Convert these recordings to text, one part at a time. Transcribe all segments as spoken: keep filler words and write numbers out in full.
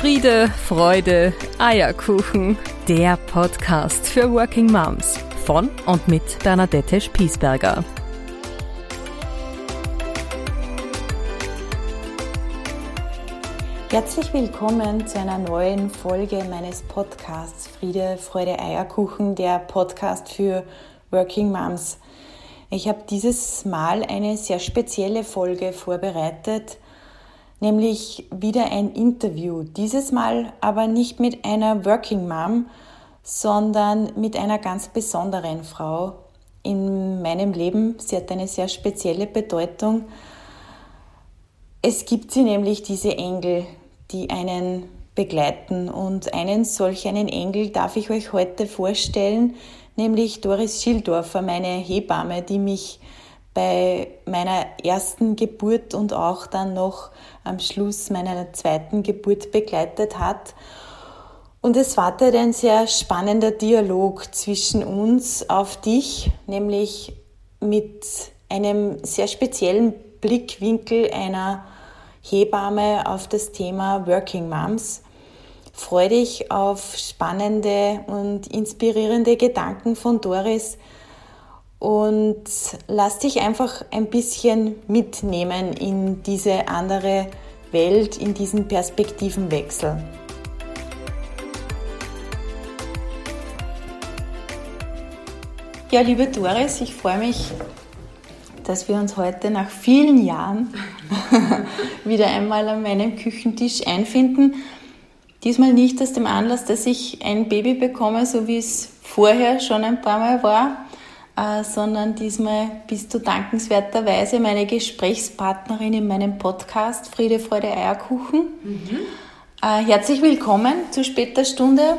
Friede, Freude, Eierkuchen, der Podcast für Working Moms von und mit Bernadette Spiesberger. Herzlich willkommen zu einer neuen Folge meines Podcasts Friede, Freude, Eierkuchen, der Podcast für Working Moms. Ich habe dieses Mal eine sehr spezielle Folge vorbereitet, nämlich wieder ein Interview. Dieses Mal aber nicht mit einer Working Mom, sondern mit einer ganz besonderen Frau in meinem Leben. Sie hat eine sehr spezielle Bedeutung. Es gibt sie nämlich, diese Engel, die einen begleiten, und einen solch einen Engel darf ich euch heute vorstellen, nämlich Doris Schildorfer, meine Hebamme, die mich bei meiner ersten Geburt und auch dann noch am Schluss meiner zweiten Geburt begleitet hat. Und es wartet ein sehr spannender Dialog zwischen uns auf dich, nämlich mit einem sehr speziellen Blickwinkel einer Hebamme auf das Thema Working Moms. Freu dich auf spannende und inspirierende Gedanken von Doris und lass dich einfach ein bisschen mitnehmen in diese andere Welt, in diesen Perspektivenwechsel. Ja, liebe Doris, ich freue mich, dass wir uns heute nach vielen Jahren wieder einmal an meinem Küchentisch einfinden. Diesmal nicht aus dem Anlass, dass ich ein Baby bekomme, so wie es vorher schon ein paar Mal war, äh, sondern diesmal bist du dankenswerterweise meine Gesprächspartnerin in meinem Podcast Friede, Freude, Eierkuchen. Mhm. Äh, herzlich willkommen zu später Stunde.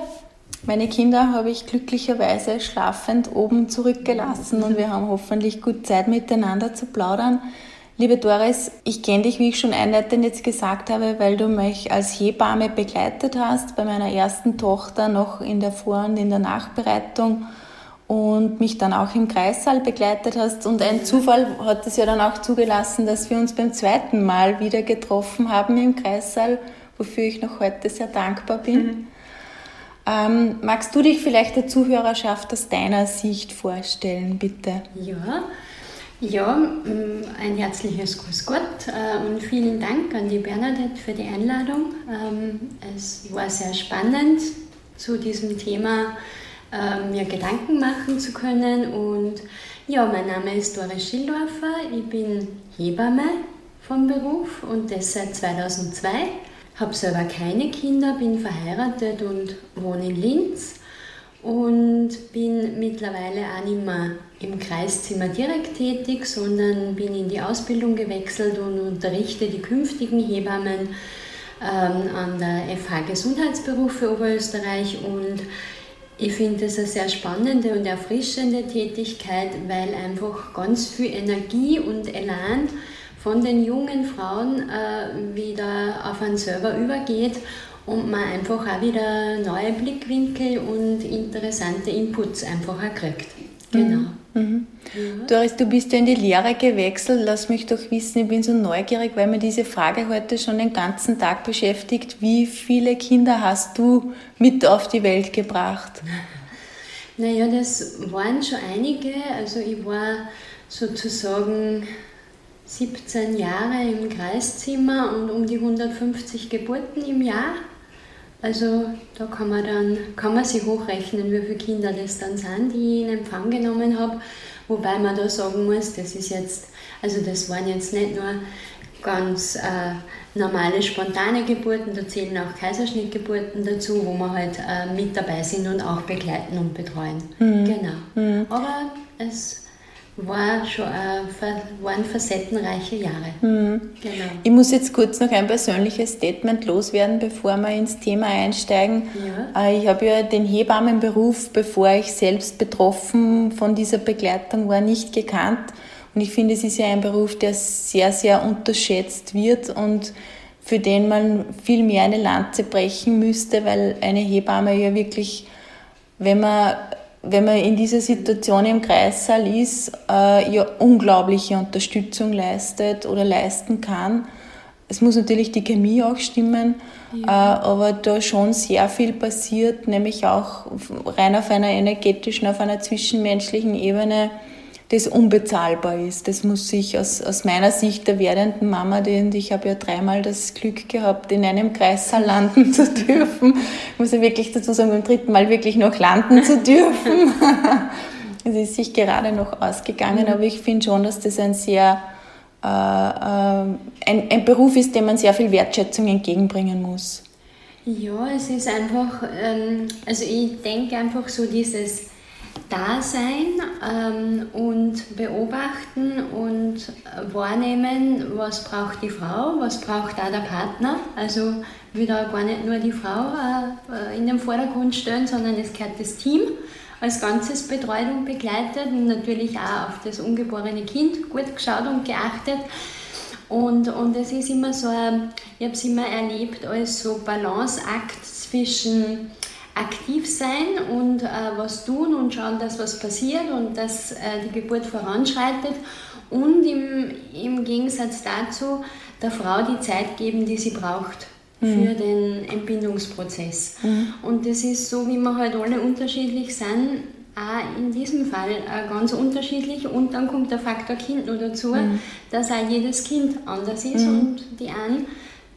Meine Kinder habe ich glücklicherweise schlafend oben zurückgelassen und wir haben hoffentlich gut Zeit, miteinander zu plaudern. Liebe Doris, ich kenne dich, wie ich schon einleitend jetzt gesagt habe, weil du mich als Hebamme begleitet hast, bei meiner ersten Tochter noch in der Vor- und in der Nachbereitung und mich dann auch im Kreissaal begleitet hast. Und ein Zufall hat es ja dann auch zugelassen, dass wir uns beim zweiten Mal wieder getroffen haben im Kreissaal, wofür ich noch heute sehr dankbar bin. Mhm. Ähm, magst du dich vielleicht der Zuhörerschaft aus deiner Sicht vorstellen, bitte? Ja. Ja, ein herzliches Grüß Gott und vielen Dank an die Bernadette für die Einladung. Es war sehr spannend, zu diesem Thema mir Gedanken machen zu können. Und ja, mein Name ist Doris Schildorfer, ich bin Hebamme vom Beruf und das seit zweitausendzwei. Ich habe selber keine Kinder, bin verheiratet und wohne in Linz. Und bin mittlerweile auch nicht mehr im Kreiszimmer direkt tätig, sondern bin in die Ausbildung gewechselt und unterrichte die künftigen Hebammen ähm, an der F H Gesundheitsberuf für Oberösterreich. Und ich finde das eine sehr spannende und erfrischende Tätigkeit, weil einfach ganz viel Energie und Elan von den jungen Frauen äh, wieder auf einen selber übergeht. Und man einfach auch wieder neue Blickwinkel und interessante Inputs einfach auch kriegt. Genau. Mhm. Ja. Doris, du bist ja in die Lehre gewechselt. Lass mich doch wissen, ich bin so neugierig, weil mir diese Frage heute schon den ganzen Tag beschäftigt. Wie viele Kinder hast du mit auf die Welt gebracht? Naja, das waren schon einige. Also ich war sozusagen siebzehn Jahre im Kreiszimmer und um die hundertfünfzig Geburten im Jahr. Also da kann man, dann, kann man sich hochrechnen, wie viele Kinder das dann sind, die ich in Empfang genommen habe. Wobei man da sagen muss, das ist jetzt, also das waren jetzt nicht nur ganz äh, normale, spontane Geburten, da zählen auch Kaiserschnittgeburten dazu, wo wir halt äh, mit dabei sind und auch begleiten und betreuen. Mhm. Genau. Mhm. Aber es War schon, äh, waren facettenreiche Jahre. Mhm. Genau. Ich muss jetzt kurz noch ein persönliches Statement loswerden, bevor wir ins Thema einsteigen. Ja. Ich habe ja den Hebammenberuf, bevor ich selbst betroffen von dieser Begleitung war, nicht gekannt. Und ich finde, es ist ja ein Beruf, der sehr, sehr unterschätzt wird und für den man viel mehr eine Lanze brechen müsste, weil eine Hebamme ja wirklich, wenn man wenn man in dieser Situation im Kreissaal ist, äh, ja unglaubliche Unterstützung leistet oder leisten kann. Es muss natürlich die Chemie auch stimmen, ja. äh, aber da schon sehr viel passiert, nämlich auch rein auf einer energetischen, auf einer zwischenmenschlichen Ebene, das unbezahlbar ist. Das muss sich aus, aus meiner Sicht der werdenden Mama, denn ich habe ja dreimal das Glück gehabt, in einem Kreissaal landen zu dürfen. Ich muss ja wirklich dazu sagen, beim dritten Mal wirklich noch landen zu dürfen. Es ist sich gerade noch ausgegangen, mhm. aber ich finde schon, dass das ein sehr äh, ein, ein Beruf ist, dem man sehr viel Wertschätzung entgegenbringen muss. Ja, es ist einfach, ähm, also ich denke einfach so dieses Dasein ähm, und beobachten und wahrnehmen, was braucht die Frau, was braucht auch der Partner. Also ich will da gar nicht nur die Frau äh, in den Vordergrund stellen, sondern es gehört das Team als Ganzes betreut und begleitet und natürlich auch auf das ungeborene Kind gut geschaut und geachtet. Und, und es ist immer so, ein, ich habe es immer erlebt als so Balanceakt zwischen aktiv sein und äh, was tun und schauen, dass was passiert und dass äh, die Geburt voranschreitet und im, im Gegensatz dazu der Frau die Zeit geben, die sie braucht für mhm. den Entbindungsprozess. Mhm. Und das ist so, wie wir halt alle unterschiedlich sind, auch in diesem Fall ganz unterschiedlich und dann kommt der Faktor Kind noch dazu, mhm. dass auch jedes Kind anders ist mhm. und die einen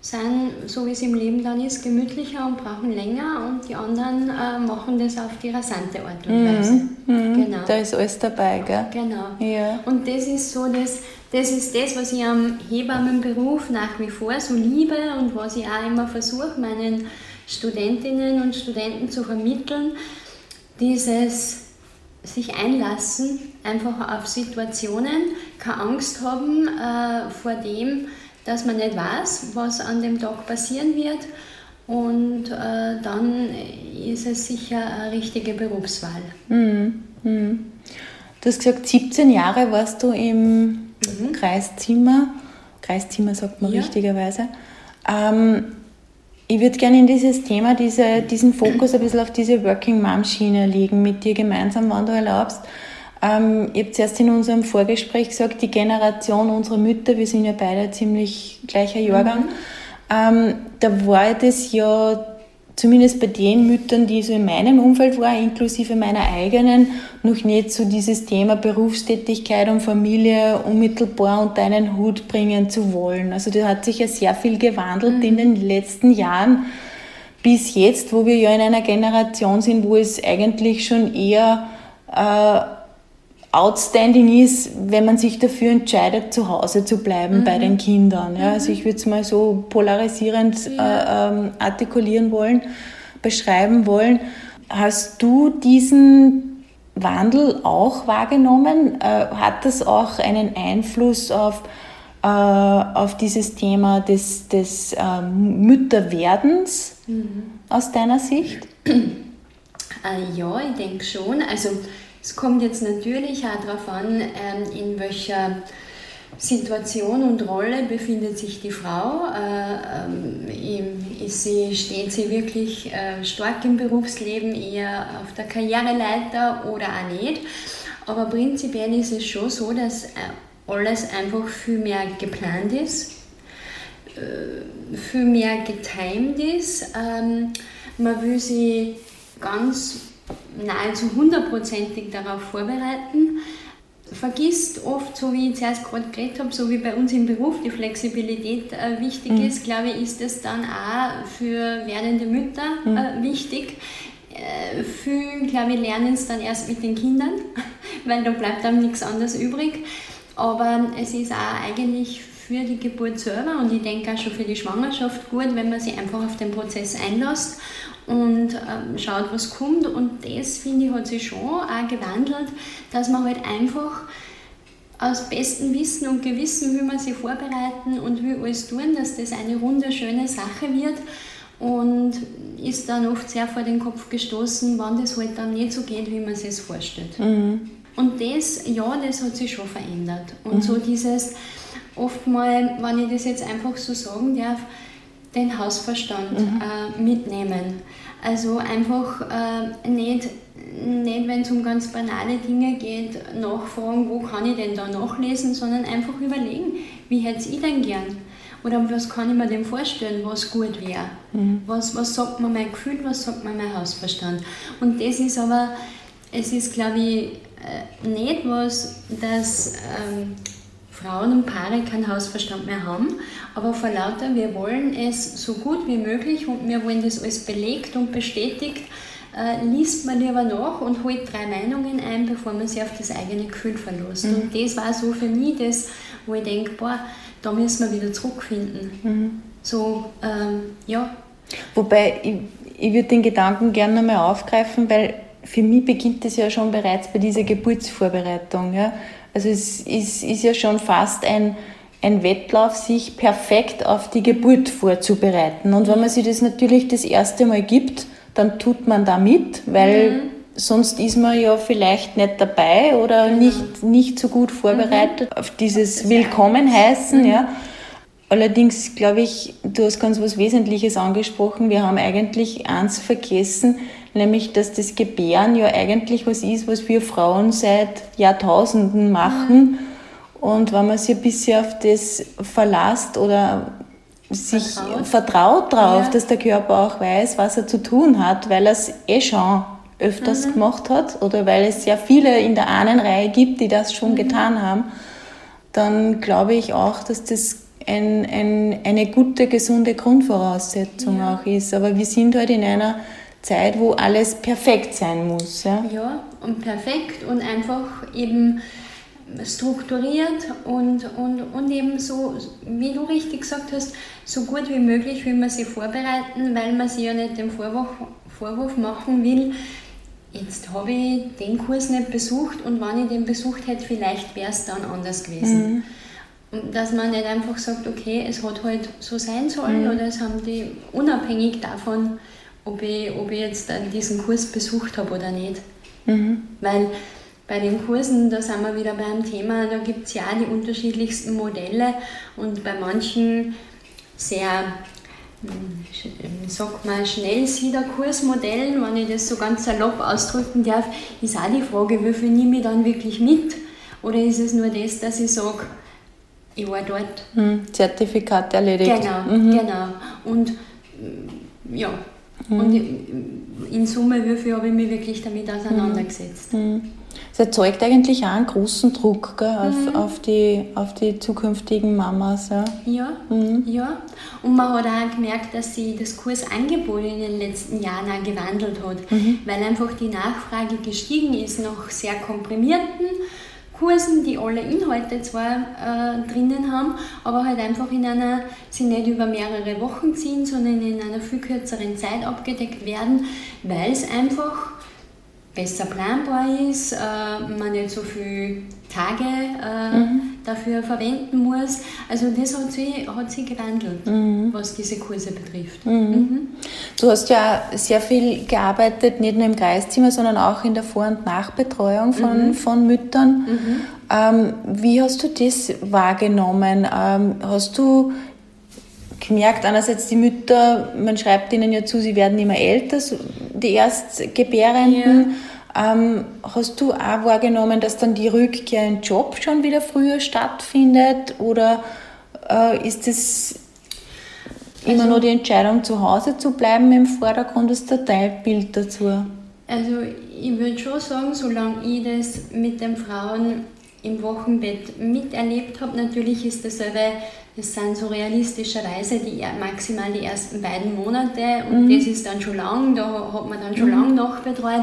sind, so wie es im Leben dann ist, gemütlicher und brauchen länger und die anderen äh, machen das auf die rasante Art und Weise. Mhm. Genau. Da ist alles dabei, gell? Genau. Ja. Und das ist so, das, das ist das, was ich am Hebammenberuf nach wie vor so liebe und was ich auch immer versuche, meinen Studentinnen und Studenten zu vermitteln, dieses sich einlassen, einfach auf Situationen, keine Angst haben äh, vor dem, dass man nicht weiß, was an dem Tag passieren wird und äh, dann ist es sicher eine richtige Berufswahl. Mhm. Mhm. Du hast gesagt, siebzehn Jahre warst du im mhm. Kreiszimmer, Kreiszimmer sagt man ja. richtigerweise. Ähm, ich würde gerne in dieses Thema, diese, diesen Fokus ein bisschen auf diese Working-Mom-Schiene legen, mit dir gemeinsam, wenn du erlaubst. Ähm, ich habe zuerst in unserem Vorgespräch gesagt, die Generation unserer Mütter, wir sind ja beide ziemlich gleicher Jahrgang, mhm. ähm, da war das ja zumindest bei den Müttern, die so in meinem Umfeld war, inklusive meiner eigenen, noch nicht so dieses Thema Berufstätigkeit und Familie unmittelbar unter einen Hut bringen zu wollen. Also da hat sich ja sehr viel gewandelt mhm. in den letzten Jahren bis jetzt, wo wir ja in einer Generation sind, wo es eigentlich schon eher äh, outstanding ist, wenn man sich dafür entscheidet, zu Hause zu bleiben mhm. bei den Kindern. Ja, also ich würde es mal so polarisierend ja. äh, ähm, artikulieren wollen, beschreiben wollen. Hast du diesen Wandel auch wahrgenommen? Äh, hat das auch einen Einfluss auf, äh, auf dieses Thema des, des äh, Mütterwerdens mhm. aus deiner Sicht? Äh, ja, ich denke schon. Also es kommt jetzt natürlich auch darauf an, in welcher Situation und Rolle befindet sich die Frau. Ist sie, steht sie wirklich stark im Berufsleben, eher auf der Karriereleiter oder auch nicht? Aber prinzipiell ist es schon so, dass alles einfach viel mehr geplant ist, viel mehr getimed ist. Man will sie ganz nahezu hundertprozentig darauf vorbereiten, vergisst oft, so wie ich zuerst gerade geredet habe, so wie bei uns im Beruf die Flexibilität äh, wichtig mhm. ist, glaube ich, ist das dann auch für werdende Mütter mhm. äh, wichtig. Äh, viel, glaube ich, lernen es dann erst mit den Kindern, weil da bleibt dann nichts anderes übrig. Aber es ist auch eigentlich für die Geburt selber und ich denke auch schon für die Schwangerschaft gut, wenn man sich einfach auf den Prozess einlässt und ähm, schaut, was kommt. Und das, finde ich, hat sich schon auch gewandelt, dass man halt einfach aus bestem Wissen und Gewissen will man sich vorbereiten und will alles tun, dass das eine runde, schöne Sache wird und ist dann oft sehr vor den Kopf gestoßen, wann das halt dann nicht so geht, wie man sich es vorstellt. Mhm. Und das, ja, das hat sich schon verändert. Und mhm. so dieses, oft mal, wenn ich das jetzt einfach so sagen darf, den Hausverstand mhm. äh, mitnehmen. Also einfach äh, nicht, nicht wenn es um ganz banale Dinge geht, nachfragen, wo kann ich denn da nachlesen, sondern einfach überlegen, wie hätte ich denn gern? Oder was kann ich mir denn vorstellen, was gut wäre? Mhm. Was, was sagt mir mein Gefühl, was sagt mir mein Hausverstand? Und das ist aber, es ist glaube ich äh, nicht was, dass ähm, Frauen und Paare keinen Hausverstand mehr haben, aber vor lauter, wir wollen es so gut wie möglich und wir wollen das alles belegt und bestätigt, äh, liest man lieber nach und holt drei Meinungen ein, bevor man sich auf das eigene Gefühl verlässt. Mhm. Und das war so für mich das, wo ich denke, boah, da müssen wir wieder zurückfinden. Mhm. So, ähm, ja. Wobei, ich, ich würde den Gedanken gerne nochmal aufgreifen, weil für mich beginnt es ja schon bereits bei dieser Geburtsvorbereitung. Ja? Also es ist, ist ja schon fast ein, ein Wettlauf, sich perfekt auf die Geburt vorzubereiten. Und wenn man sich das natürlich das erste Mal gibt, dann tut man da mit, weil mhm. sonst ist man ja vielleicht nicht dabei oder genau. nicht, nicht so gut vorbereitet mhm. auf dieses Willkommenheißen. Mhm. Ja. Allerdings glaube ich, du hast ganz was Wesentliches angesprochen. Wir haben eigentlich eins vergessen, nämlich, dass das Gebären ja eigentlich was ist, was wir Frauen seit Jahrtausenden machen. Mhm. Und wenn man sich ein bisschen auf das verlässt oder sich vertraut, vertraut drauf, ja. dass der Körper auch weiß, was er zu tun hat, weil er es eh schon öfters mhm. gemacht hat oder weil es ja viele in der Ahnenreihe gibt, die das schon mhm. getan haben, dann glaube ich auch, dass das ein, ein, eine gute, gesunde Grundvoraussetzung ja. auch ist. Aber wir sind halt in einer Zeit, wo alles perfekt sein muss. Ja, ja und perfekt und einfach eben strukturiert und, und, und eben so, wie du richtig gesagt hast, so gut wie möglich will man sich vorbereiten, weil man sich ja nicht den Vorwurf, Vorwurf machen will, jetzt habe ich den Kurs nicht besucht und wenn ich den besucht hätte, vielleicht wäre es dann anders gewesen. Mhm. Dass man nicht einfach sagt, okay, es hat halt so sein sollen mhm. oder es haben die unabhängig davon, ob ich, ob ich jetzt diesen Kurs besucht habe oder nicht. Mhm. Weil bei den Kursen, da sind wir wieder beim Thema, da gibt es ja auch die unterschiedlichsten Modelle und bei manchen sehr, sag mal, schnell Sieder-Kursmodellen, wenn ich das so ganz salopp ausdrücken darf, ist auch die Frage, wie viel nehme ich dann wirklich mit? Oder ist es nur das, dass ich sage, ich war dort. Mhm. Zertifikat erledigt. Genau, mhm. genau. Und ja, mhm. und in Summe, wie viel habe ich mich wirklich damit auseinandergesetzt? Mhm. Es erzeugt eigentlich auch einen großen Druck, gell, auf, mhm. auf, die, auf die zukünftigen Mamas. Ja, ja, mhm. ja. Und man hat auch gemerkt, dass sich das Kursangebot in den letzten Jahren auch gewandelt hat, mhm. weil einfach die Nachfrage gestiegen ist nach sehr komprimierten Kursen, die alle Inhalte zwar äh, drinnen haben, aber halt einfach in einer, sie nicht über mehrere Wochen ziehen, sondern in einer viel kürzeren Zeit abgedeckt werden, weil es einfach besser planbar ist, äh, man nicht so viele Tage äh, mhm. dafür verwenden muss. Also das hat sich, hat sich gewandelt, mhm. was diese Kurse betrifft. Mhm. Mhm. Du hast ja sehr viel gearbeitet, nicht nur im Kreiszimmer, sondern auch in der Vor- und Nachbetreuung von, mhm. von Müttern. Mhm. Ähm, wie hast du das wahrgenommen? Ähm, hast du gemerkt, einerseits die Mütter, man schreibt ihnen ja zu, sie werden immer älter, die Erstgebärenden. Ja. Ähm, hast du auch wahrgenommen, dass dann die Rückkehr in den Job schon wieder früher stattfindet? Oder äh, ist es also, immer nur die Entscheidung, zu Hause zu bleiben im Vordergrund, ist der Teilbild dazu? Also ich würde schon sagen, solange ich das mit den Frauen im Wochenbett miterlebt habe, natürlich ist dasselbe. Das sind so realistischerweise die, maximal die ersten beiden Monate und mhm. das ist dann schon lang, da hat man dann schon mhm. lang nachbetreut,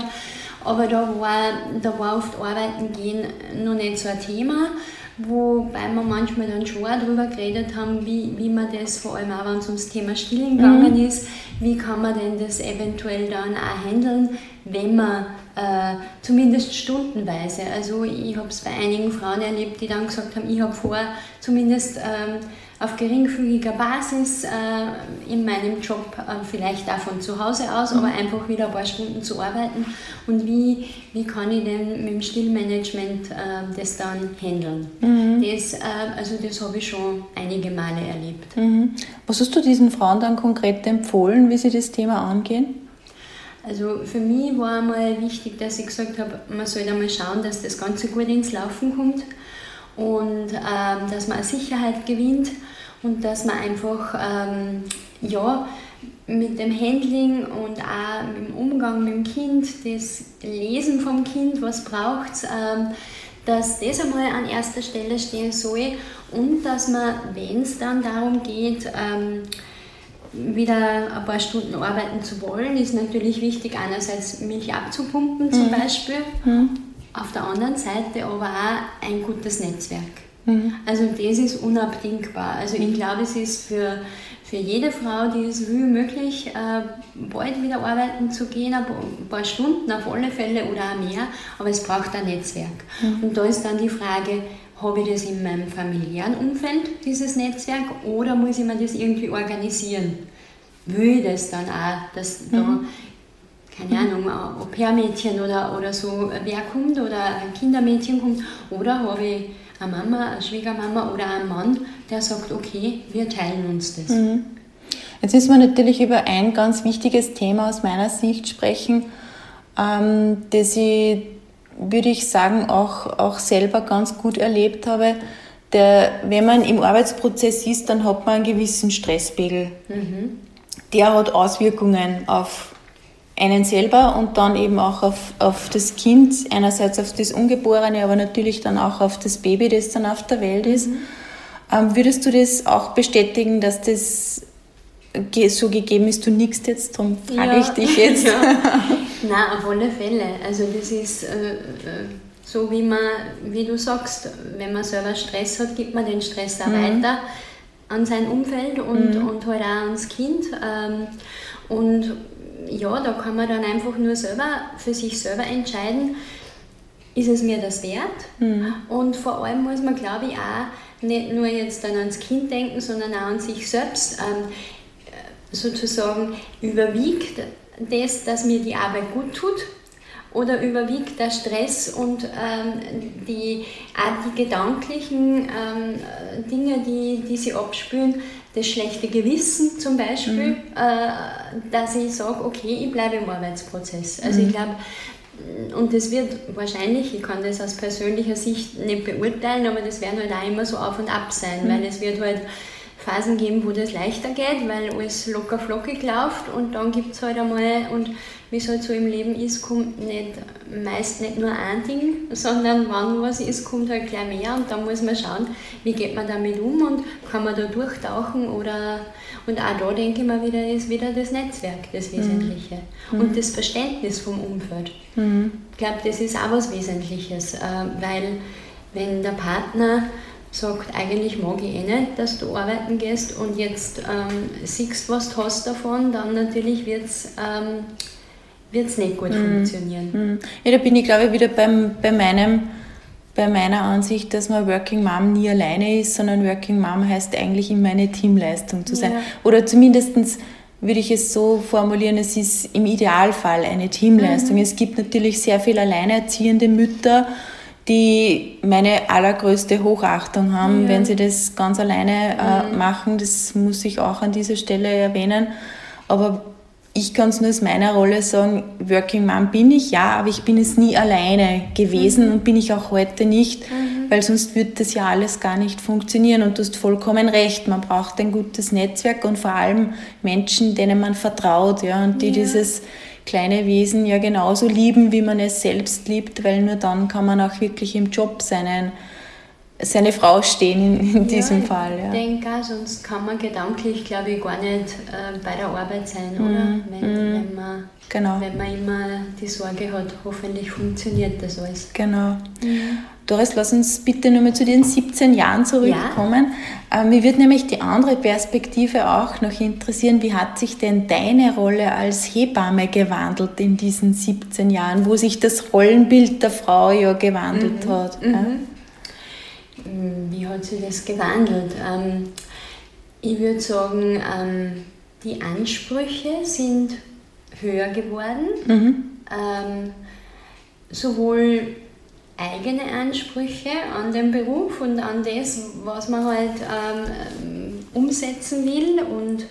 aber da war, da war oft Arbeiten gehen noch nicht so ein Thema, wobei wir manchmal dann schon auch darüber geredet haben, wie, wie man das, vor allem auch wenn es ums Thema Stillen gegangen mhm. ist, wie kann man denn das eventuell dann auch handeln, wenn man äh, zumindest stundenweise, also ich habe es bei einigen Frauen erlebt, die dann gesagt haben, ich habe vor, zumindest ähm, auf geringfügiger Basis äh, in meinem Job, äh, vielleicht auch von zu Hause aus, mhm. aber einfach wieder ein paar Stunden zu arbeiten und wie, wie kann ich denn mit dem Stillmanagement äh, das dann handeln. Mhm. Das, äh, also das habe ich schon einige Male erlebt. Mhm. Was hast du diesen Frauen dann konkret empfohlen, wie sie das Thema angehen? Also für mich war einmal wichtig, dass ich gesagt habe, man soll einmal schauen, dass das Ganze gut ins Laufen kommt und ähm, dass man eine Sicherheit gewinnt und dass man einfach ähm, ja, mit dem Handling und auch mit dem Umgang mit dem Kind, das Lesen vom Kind, was braucht es, ähm, dass das einmal an erster Stelle stehen soll und dass man, wenn es dann darum geht, ähm, wieder ein paar Stunden arbeiten zu wollen, ist natürlich wichtig, einerseits Milch abzupumpen zum mhm. Beispiel, mhm. auf der anderen Seite aber auch ein gutes Netzwerk. Mhm. Also das ist unabdingbar. Also ich glaube, es ist für, für jede Frau, die es will, möglich, äh, bald wieder arbeiten zu gehen, ein paar, ein paar Stunden auf alle Fälle oder auch mehr, aber es braucht ein Netzwerk. Mhm. Und da ist dann die Frage, habe ich das in meinem familiären Umfeld, dieses Netzwerk, oder muss ich mir das irgendwie organisieren? Will ich das dann auch, dass mhm. da, keine Ahnung, ein Au-pair-Mädchen oder, oder so, wer kommt, oder ein Kindermädchen kommt, oder habe ich eine Mama, eine Schwiegermama oder einen Mann, der sagt, okay, wir teilen uns das. Mhm. Jetzt müssen wir natürlich über ein ganz wichtiges Thema aus meiner Sicht sprechen, ähm, das ich würde ich sagen, auch, auch selber ganz gut erlebt habe, der, wenn man im Arbeitsprozess ist, dann hat man einen gewissen Stresspegel. Mhm. Der hat Auswirkungen auf einen selber und dann eben auch auf, auf das Kind, einerseits auf das Ungeborene, aber natürlich dann auch auf das Baby, das dann auf der Welt ist. Mhm. Ähm, würdest du das auch bestätigen, dass das so gegeben ist? Du nickst jetzt, darum frage ja. ich dich jetzt. Ja. Nein, auf alle Fälle. Also das ist äh, so, wie man, wie du sagst, wenn man selber Stress hat, gibt man den Stress auch mhm. weiter an sein Umfeld und, mhm. und halt auch ans Kind. Ähm, und ja, da kann man dann einfach nur selber für sich selber entscheiden, ist es mir das wert? Mhm. Und vor allem muss man, glaube ich, auch nicht nur jetzt dann ans Kind denken, sondern auch an sich selbst. Ähm, sozusagen überwiegt das, dass mir die Arbeit gut tut, oder überwiegt der Stress und ähm, die, auch die gedanklichen ähm, Dinge, die, die sie abspülen, das schlechte Gewissen zum Beispiel, mhm. äh, dass ich sage, okay, ich bleibe im Arbeitsprozess. Also mhm. ich glaube, und das wird wahrscheinlich, ich kann das aus persönlicher Sicht nicht beurteilen, aber das werden halt auch immer so auf und ab sein, mhm. weil es wird halt Phasen geben, wo das leichter geht, weil alles locker flockig läuft, und dann gibt es halt einmal, und wie es halt so im Leben ist, kommt nicht, meist nicht nur ein Ding, sondern wann was ist, kommt halt gleich mehr, und dann muss man schauen, wie geht man damit um und kann man da durchtauchen, oder, und auch da denke ich mir wieder, ist wieder das Netzwerk das Wesentliche mhm. und das Verständnis vom Umfeld. Mhm. Ich glaube, das ist auch was Wesentliches, weil wenn der Partner sagt, eigentlich mag ich eh nicht, dass du arbeiten gehst, und jetzt ähm, siehst, was du hast davon, dann natürlich wird es ähm, wird's nicht gut mm. funktionieren. Mm. Ja, da bin ich, glaube ich, wieder beim, bei, meinem, bei meiner Ansicht, dass man Working Mom nie alleine ist, sondern Working Mom heißt eigentlich immer eine Teamleistung zu sein. Ja. Oder zumindest würde ich es so formulieren, es ist im Idealfall eine Teamleistung. Mhm. Es gibt natürlich sehr viele alleinerziehende Mütter, die meine allergrößte Hochachtung haben, ja. wenn sie das ganz alleine äh, mhm. machen. Das muss ich auch an dieser Stelle erwähnen. Aber ich kann es nur aus meiner Rolle sagen, Working Mom bin ich, ja, aber ich bin es nie alleine gewesen mhm. und bin ich auch heute nicht, mhm. weil sonst würde das ja alles gar nicht funktionieren. Und du hast vollkommen recht, man braucht ein gutes Netzwerk und vor allem Menschen, denen man vertraut, ja, und die ja. dieses kleine Wesen ja genauso lieben, wie man es selbst liebt, weil nur dann kann man auch wirklich im Job seinen, seine Frau stehen in, in ja, diesem Fall. Ja. Ich denke auch, sonst kann man gedanklich, glaube ich, gar nicht äh, bei der Arbeit sein, mm, oder? Wenn, mm, wenn, man, genau. wenn man immer die Sorge hat, hoffentlich funktioniert das alles. Genau. Mhm. Doris, lass uns bitte nochmal zu den siebzehn Jahren zurückkommen. Ja. Ähm, mich würde nämlich die andere Perspektive auch noch interessieren. Wie hat sich denn deine Rolle als Hebamme gewandelt in diesen siebzehn Jahren, wo sich das Rollenbild der Frau ja gewandelt mhm. hat? Mhm. Ja? Wie hat sich das gewandelt? Ähm, ich würde sagen, ähm, die Ansprüche sind höher geworden. Mhm. Ähm, sowohl eigene Ansprüche an den Beruf und an das, was man halt ähm, umsetzen will. Und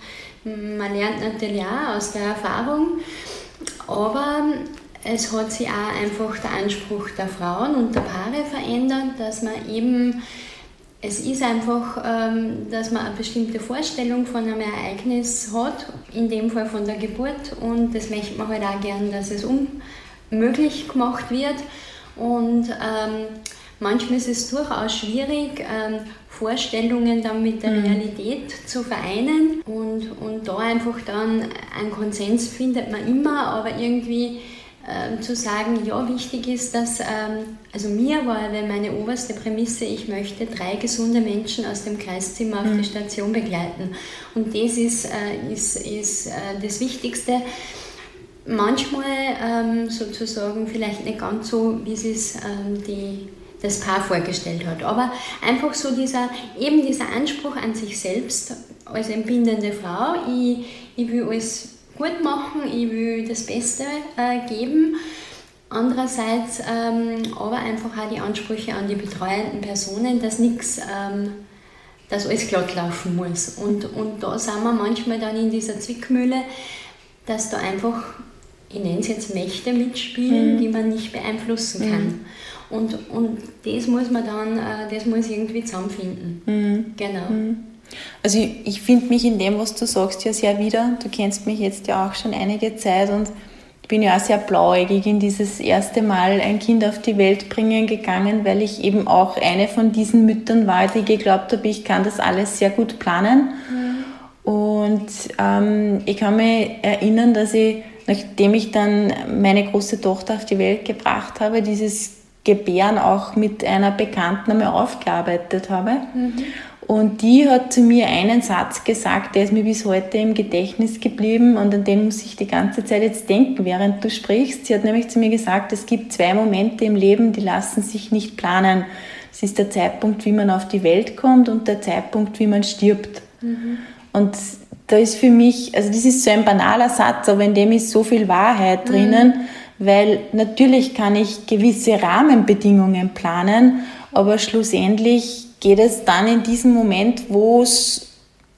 man lernt natürlich auch aus der Erfahrung. Aber es hat sich auch einfach der Anspruch der Frauen und der Paare verändert, dass man eben Es ist einfach, dass man eine bestimmte Vorstellung von einem Ereignis hat, in dem Fall von der Geburt, und das möchte man halt auch gern, dass es unmöglich gemacht wird. Und ähm, manchmal ist es durchaus schwierig, ähm, Vorstellungen dann mit der Realität zu vereinen, und, und da einfach dann einen Konsens findet man immer, aber irgendwie Ähm, zu sagen, ja, wichtig ist, dass, ähm, also mir war meine oberste Prämisse, ich möchte drei gesunde Menschen aus dem Kreiszimmer auf mhm. die Station begleiten. Und das ist, äh, ist, ist äh, das Wichtigste. Manchmal ähm, sozusagen vielleicht nicht ganz so, wie es ist, ähm, die das Paar vorgestellt hat. Aber einfach so dieser, eben dieser Anspruch an sich selbst als empfindende Frau, ich, ich will alles gut machen, ich will das Beste äh, geben. Andererseits ähm, aber einfach auch die Ansprüche an die betreuenden Personen, dass nichts, ähm, dass alles glatt laufen muss. Und, und da sind wir manchmal dann in dieser Zwickmühle, dass da einfach, ich nenne es jetzt Mächte mitspielen, mhm. die man nicht beeinflussen kann. Mhm. Und, und das muss man dann, äh, das muss irgendwie zusammenfinden. Mhm. Genau. Mhm. Also ich, ich finde mich in dem, was du sagst, ja sehr wieder. Du kennst mich jetzt ja auch schon einige Zeit und ich bin ja auch sehr blauäugig in dieses erste Mal ein Kind auf die Welt bringen gegangen, weil ich eben auch eine von diesen Müttern war, die geglaubt habe, ich kann das alles sehr gut planen. Mhm. Und ähm, ich kann mich erinnern, dass ich, nachdem ich dann meine große Tochter auf die Welt gebracht habe, dieses Gebären auch mit einer Bekannten einmal aufgearbeitet habe. Mhm. Und die hat zu mir einen Satz gesagt, der ist mir bis heute im Gedächtnis geblieben und an den muss ich die ganze Zeit jetzt denken, während du sprichst. Sie hat nämlich zu mir gesagt, es gibt zwei Momente im Leben, die lassen sich nicht planen. Das ist der Zeitpunkt, wie man auf die Welt kommt, und der Zeitpunkt, wie man stirbt. Mhm. Und da ist für mich, also das ist so ein banaler Satz, aber in dem ist so viel Wahrheit mhm. drinnen, weil natürlich kann ich gewisse Rahmenbedingungen planen, aber schlussendlich geht es dann in diesem Moment, wo es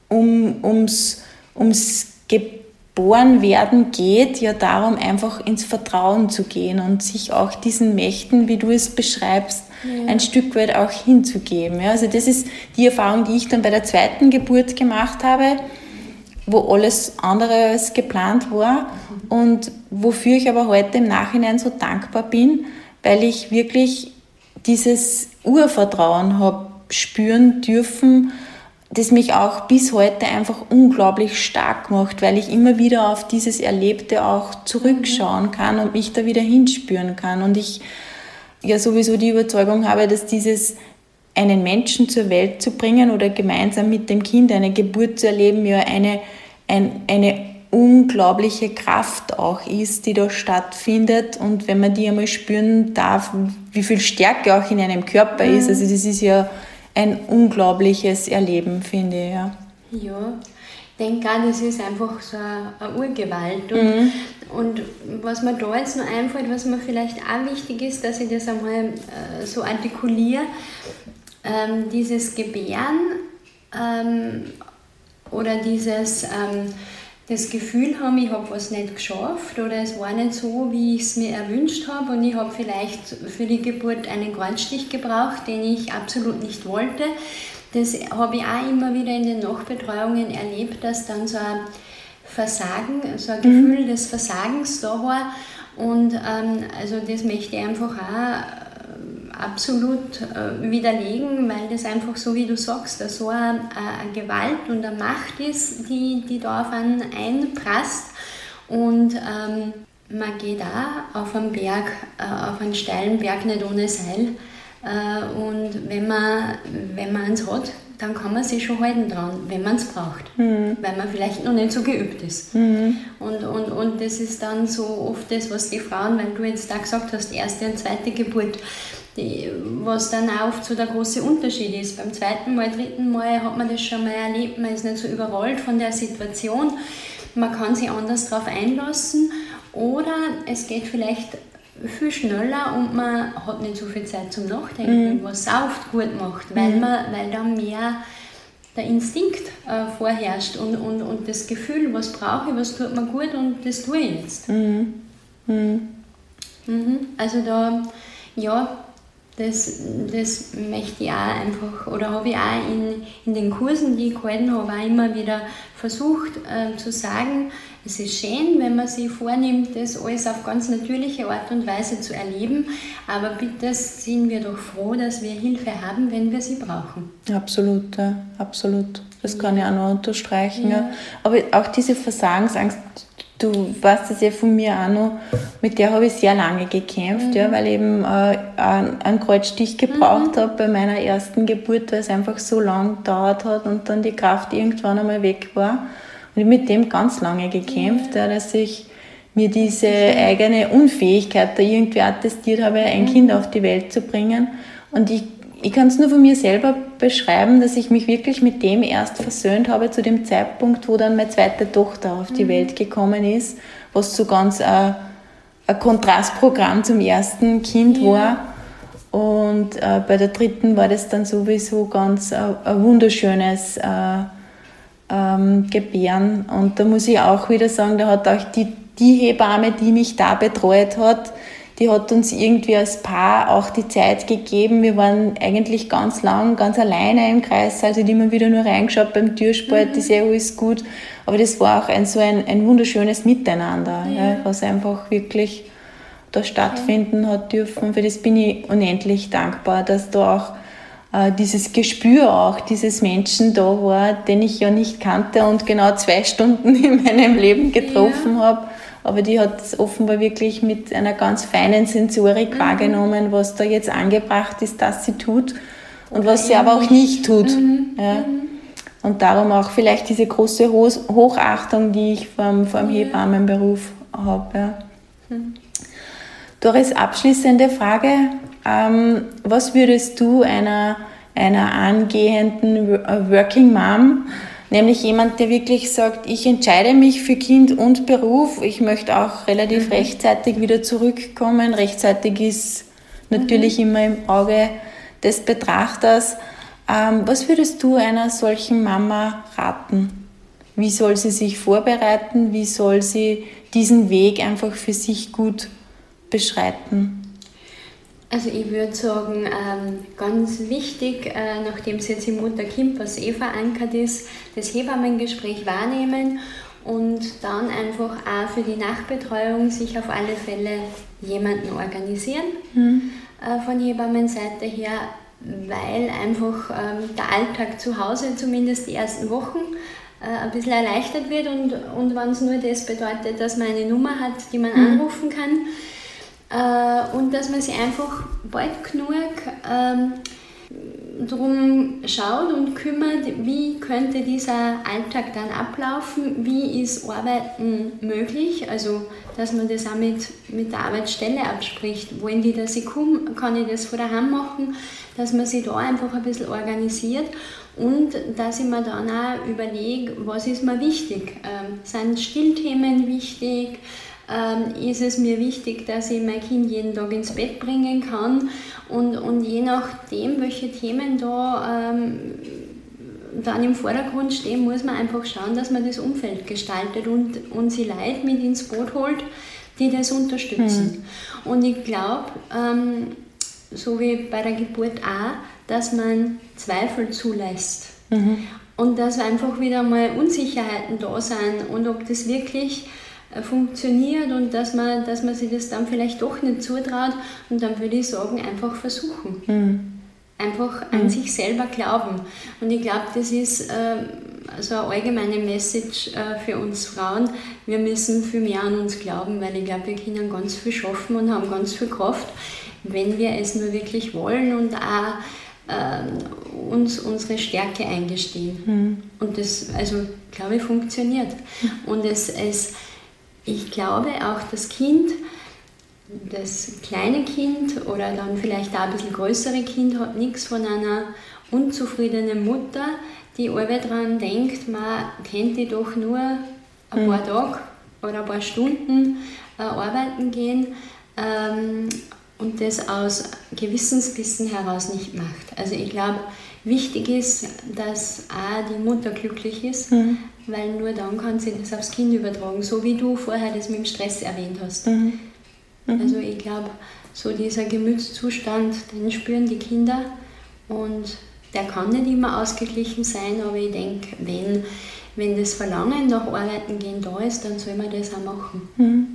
um, ums, ums Geborenwerden geht, ja darum, einfach ins Vertrauen zu gehen und sich auch diesen Mächten, wie du es beschreibst, ja. ein Stück weit auch hinzugeben. Ja, also das ist die Erfahrung, die ich dann bei der zweiten Geburt gemacht habe, wo alles andere als geplant war und wofür ich aber heute im Nachhinein so dankbar bin, weil ich wirklich dieses Urvertrauen habe spüren dürfen, das mich auch bis heute einfach unglaublich stark macht, weil ich immer wieder auf dieses Erlebte auch zurückschauen kann und mich da wieder hinspüren kann. Und ich ja sowieso die Überzeugung habe, dass dieses, einen Menschen zur Welt zu bringen oder gemeinsam mit dem Kind eine Geburt zu erleben, ja eine, ein, eine unglaubliche Kraft auch ist, die da stattfindet. Und wenn man die einmal spüren darf, wie viel Stärke auch in einem Körper mhm. ist, also das ist ja ein unglaubliches Erleben, finde ich. Ja, ja. Ich denke auch, das ist einfach so eine Urgewalt. Und, mhm. und was mir da jetzt noch einfällt, was mir vielleicht auch wichtig ist, dass ich das einmal äh, so artikuliere, ähm, dieses Gebären ähm, oder dieses ähm, das Gefühl haben, ich habe was nicht geschafft oder es war nicht so, wie ich es mir erwünscht habe, und ich habe vielleicht für die Geburt einen Granstich gebraucht, den ich absolut nicht wollte. Das habe ich auch immer wieder in den Nachbetreuungen erlebt, dass dann so ein Versagen, so ein Gefühl mhm. des Versagens da war, und ähm, also das möchte ich einfach auch absolut äh, widerlegen, weil das einfach so, wie du sagst, da so eine, eine Gewalt und eine Macht ist, die, die da auf einen einprasst, und ähm, man geht auch auf einen Berg, äh, auf einen steilen Berg nicht ohne Seil, äh, und wenn man wenn man es hat, dann kann man sich schon halten dran, wenn man es braucht, mhm. weil man vielleicht noch nicht so geübt ist. Mhm. Und, und, und das ist dann so oft das, was die Frauen, weil du jetzt da gesagt hast, erste und zweite Geburt, die, was dann auch oft so der große Unterschied ist. Beim zweiten Mal, dritten Mal hat man das schon mal erlebt, man ist nicht so überrollt von der Situation, man kann sich anders darauf einlassen, oder es geht vielleicht viel schneller und man hat nicht so viel Zeit zum Nachdenken, mhm. was es oft gut macht, weil, mhm. man, weil da mehr der Instinkt äh, vorherrscht und, und, und das Gefühl, was brauche ich, was tut mir gut und das tue ich jetzt. Mhm. Mhm. Mhm. Also da, ja, Das, das möchte ich auch einfach, oder habe ich auch in, in den Kursen, die ich gehalten habe, auch immer wieder versucht äh, zu sagen, es ist schön, wenn man sich vornimmt, das alles auf ganz natürliche Art und Weise zu erleben, aber bitte sind wir doch froh, dass wir Hilfe haben, wenn wir sie brauchen. Absolut, ja, absolut. Das kann ich auch noch unterstreichen. Ja. Ja. Aber auch diese Versagensangst, du weißt das ja von mir auch noch, mit der habe ich sehr lange gekämpft, mhm. ja, weil ich eben äh, einen, einen Kreuzstich gebraucht mhm. habe bei meiner ersten Geburt, weil es einfach so lange gedauert hat und dann die Kraft irgendwann einmal weg war. Und ich habe mit dem ganz lange gekämpft, mhm. ja, dass ich mir diese eigene Unfähigkeit da irgendwie attestiert habe, ein mhm. Kind auf die Welt zu bringen. Und ich Ich kann es nur von mir selber beschreiben, dass ich mich wirklich mit dem erst versöhnt habe zu dem Zeitpunkt, wo dann meine zweite Tochter auf die mhm. Welt gekommen ist, was so ganz ein, ein Kontrastprogramm zum ersten Kind ja. war. Und äh, bei der dritten war das dann sowieso ganz äh, ein wunderschönes äh, ähm, Gebären. Und da muss ich auch wieder sagen, da hat auch die, die Hebamme, die mich da betreut hat, die hat uns irgendwie als Paar auch die Zeit gegeben. Wir waren eigentlich ganz lang, ganz alleine im Kreis. Also immer wieder nur reingeschaut beim Türspalt, mhm. das ist ja alles gut. Aber das war auch ein, so ein, ein wunderschönes Miteinander, ja. Ja, was einfach wirklich da stattfinden ja. hat dürfen. Für das bin ich unendlich dankbar, dass da auch äh, dieses Gespür auch dieses Menschen da war, den ich ja nicht kannte und genau zwei Stunden in meinem Leben getroffen ja. habe. Aber die hat es offenbar wirklich mit einer ganz feinen Sensorik mhm. wahrgenommen, was da jetzt angebracht ist, dass sie tut und okay. was sie aber auch nicht tut. Mhm. Ja. Mhm. Und darum auch vielleicht diese große Hochachtung, die ich vom, vom ja. Hebammenberuf habe. Ja. Mhm. Doris, abschließende Frage. Ähm, was würdest du einer, einer angehenden Working Mom, nämlich jemand, der wirklich sagt, ich entscheide mich für Kind und Beruf, ich möchte auch relativ mhm. rechtzeitig wieder zurückkommen. Rechtzeitig ist natürlich mhm. immer im Auge des Betrachters. Ähm, was würdest du einer solchen Mama raten? Wie soll sie sich vorbereiten? Wie soll sie diesen Weg einfach für sich gut beschreiten? Also ich würde sagen, ähm, ganz wichtig, äh, nachdem es jetzt im Mutter-Kind, was eh verankert ist, das Hebammengespräch wahrnehmen und dann einfach auch für die Nachbetreuung sich auf alle Fälle jemanden organisieren, mhm. äh, von Hebammenseite her, weil einfach ähm, der Alltag zu Hause, zumindest die ersten Wochen, ein bisschen erleichtert wird und, und wenn es nur das bedeutet, dass man eine Nummer hat, die man mhm. anrufen kann, und dass man sich einfach bald genug ähm, darum schaut und kümmert, wie könnte dieser Alltag dann ablaufen, wie ist Arbeiten möglich, also dass man das auch mit, mit der Arbeitsstelle abspricht, wollen die, dass ich komme, kann ich das von daheim machen, dass man sich da einfach ein bisschen organisiert und dass ich mir dann auch überlege, was ist mir wichtig, ähm, sind Stillthemen wichtig, Ähm, ist es mir wichtig, dass ich mein Kind jeden Tag ins Bett bringen kann und, und je nachdem, welche Themen da ähm, dann im Vordergrund stehen, muss man einfach schauen, dass man das Umfeld gestaltet und, und sie Leute mit ins Boot holt, die das unterstützen. Mhm. Und ich glaube, ähm, so wie bei der Geburt auch, dass man Zweifel zulässt. Mhm. Und dass einfach wieder mal Unsicherheiten da sind und ob das wirklich funktioniert und dass man, dass man sich das dann vielleicht doch nicht zutraut und dann würde ich sagen, einfach versuchen. Mhm. Einfach an mhm. sich selber glauben. Und ich glaube, das ist äh, so eine allgemeine Message äh, für uns Frauen. Wir müssen viel mehr an uns glauben, weil ich glaube, wir können ganz viel schaffen und haben ganz viel Kraft, wenn wir es nur wirklich wollen und auch äh, uns unsere Stärke eingestehen. Mhm. Und das, also glaube ich, funktioniert. Und es, es ich glaube auch das Kind, das kleine Kind oder dann vielleicht auch ein bisschen größere Kind hat nichts von einer unzufriedenen Mutter, die alle daran denkt, man könnte die doch nur ein mhm. paar Tage oder ein paar Stunden äh, arbeiten gehen ähm, und das aus Gewissensbissen heraus nicht macht. Also ich glaube, wichtig ist, dass auch die Mutter glücklich ist, mhm. weil nur dann kann sie das aufs Kind übertragen, so wie du vorher das mit dem Stress erwähnt hast. Mhm. Mhm. Also ich glaube, so dieser Gemütszustand, den spüren die Kinder und der kann nicht immer ausgeglichen sein, aber ich denke, wenn, wenn das Verlangen nach Arbeiten gehen da ist, dann soll man das auch machen. Mhm.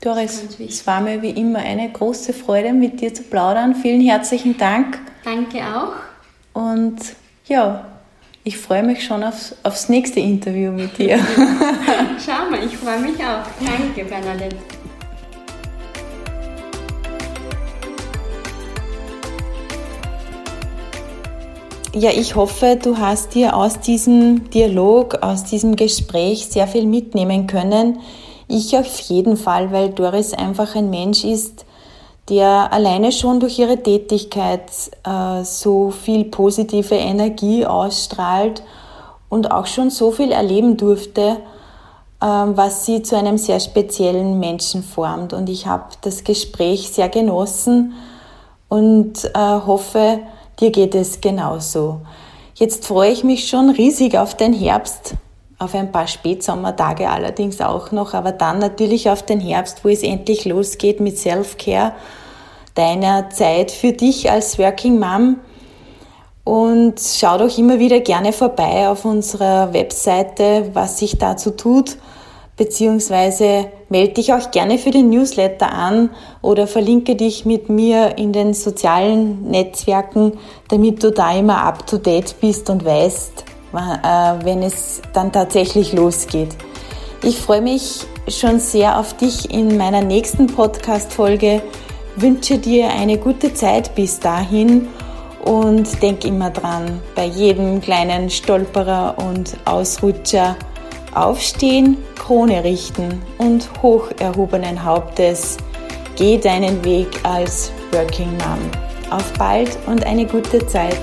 Doris, es war mir wie immer eine große Freude, mit dir zu plaudern. Vielen herzlichen Dank. Danke auch. Und ja, ich freue mich schon aufs, aufs nächste Interview mit dir. Schau mal, ich freue mich auch. Danke, Bernadette. Ja, ich hoffe, du hast dir aus diesem Dialog, aus diesem Gespräch sehr viel mitnehmen können. Ich auf jeden Fall, weil Doris einfach ein Mensch ist, der alleine schon durch ihre Tätigkeit äh, so viel positive Energie ausstrahlt und auch schon so viel erleben durfte, äh, was sie zu einem sehr speziellen Menschen formt. Und ich habe das Gespräch sehr genossen und äh, hoffe, dir geht es genauso. Jetzt freue ich mich schon riesig auf den Herbst. Auf ein paar Spätsommertage allerdings auch noch, aber dann natürlich auf den Herbst, wo es endlich losgeht mit Self-Care, deiner Zeit für dich als Working Mom. Und schau doch immer wieder gerne vorbei auf unserer Webseite, was sich dazu tut, beziehungsweise melde dich auch gerne für den Newsletter an oder verlinke dich mit mir in den sozialen Netzwerken, damit du da immer up-to-date bist und weißt, wenn es dann tatsächlich losgeht. Ich freue mich schon sehr auf dich in meiner nächsten Podcast-Folge, wünsche dir eine gute Zeit bis dahin und denk immer dran, bei jedem kleinen Stolperer und Ausrutscher aufstehen, Krone richten und hoch erhobenen Hauptes geh deinen Weg als Working Mom. Auf bald und eine gute Zeit!